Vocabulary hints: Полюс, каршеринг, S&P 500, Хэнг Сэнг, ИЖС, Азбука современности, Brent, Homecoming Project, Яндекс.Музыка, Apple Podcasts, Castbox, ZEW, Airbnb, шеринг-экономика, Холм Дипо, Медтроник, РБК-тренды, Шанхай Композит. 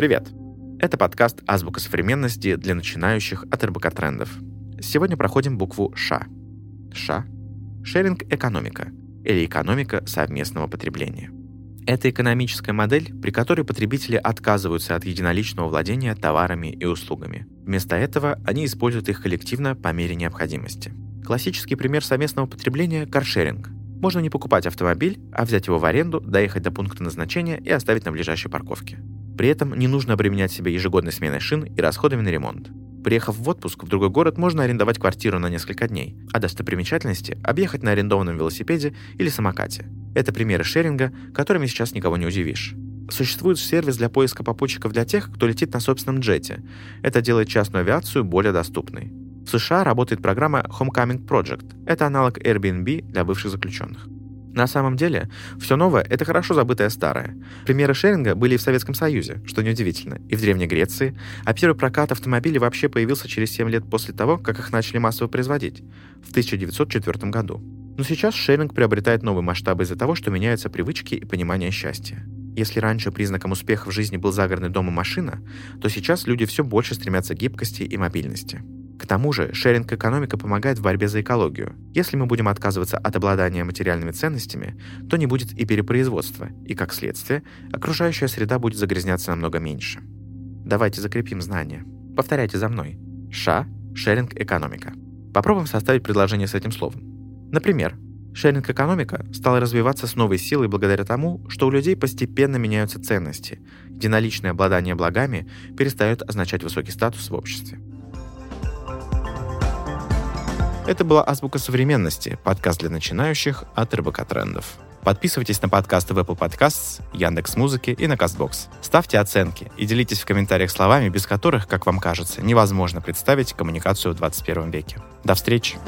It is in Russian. Привет! Это подкаст «Азбука современности» для начинающих от РБК-трендов. Сегодня проходим букву «Ш». «Ш» — шеринг-экономика или экономика совместного потребления. Это экономическая модель, при которой потребители отказываются от единоличного владения товарами и услугами. Вместо этого они используют их коллективно по мере необходимости. Классический пример совместного потребления — каршеринг. Можно не покупать автомобиль, а взять его в аренду, доехать до пункта назначения и оставить на ближайшей парковке. При этом не нужно обременять себя ежегодной сменой шин и расходами на ремонт. Приехав в отпуск в другой город, можно арендовать квартиру на несколько дней, а достопримечательности объехать на арендованном велосипеде или самокате. Это примеры шеринга, которыми сейчас никого не удивишь. Существует сервис для поиска попутчиков для тех, кто летит на собственном джете. Это делает частную авиацию более доступной. В США работает программа Homecoming Project. Это аналог Airbnb для бывших заключенных. На самом деле, все новое — это хорошо забытое старое. Примеры шеринга были и в Советском Союзе, что неудивительно, и в Древней Греции, а первый прокат автомобилей вообще появился через 7 лет после того, как их начали массово производить, в 1904 году. Но сейчас шеринг приобретает новые масштабы из-за того, что меняются привычки и понимание счастья. Если раньше признаком успеха в жизни был загородный дом и машина, то сейчас люди все больше стремятся к гибкости и мобильности. К тому же, шеринг-экономика помогает в борьбе за экологию. Если мы будем отказываться от обладания материальными ценностями, то не будет и перепроизводства, и, как следствие, окружающая среда будет загрязняться намного меньше. Давайте закрепим знания. Повторяйте за мной. Ш – шеринг-экономика. Попробуем составить предложение с этим словом. Например, шеринг-экономика стала развиваться с новой силой благодаря тому, что у людей постепенно меняются ценности, где наличное обладание благами перестает означать высокий статус в обществе. Это была «Азбука современности», подкаст для начинающих от РБК-трендов. Подписывайтесь на подкасты в Apple Podcasts, Яндекс.Музыке и на Castbox. Ставьте оценки и делитесь в комментариях словами, без которых, как вам кажется, невозможно представить коммуникацию в 21 веке. До встречи!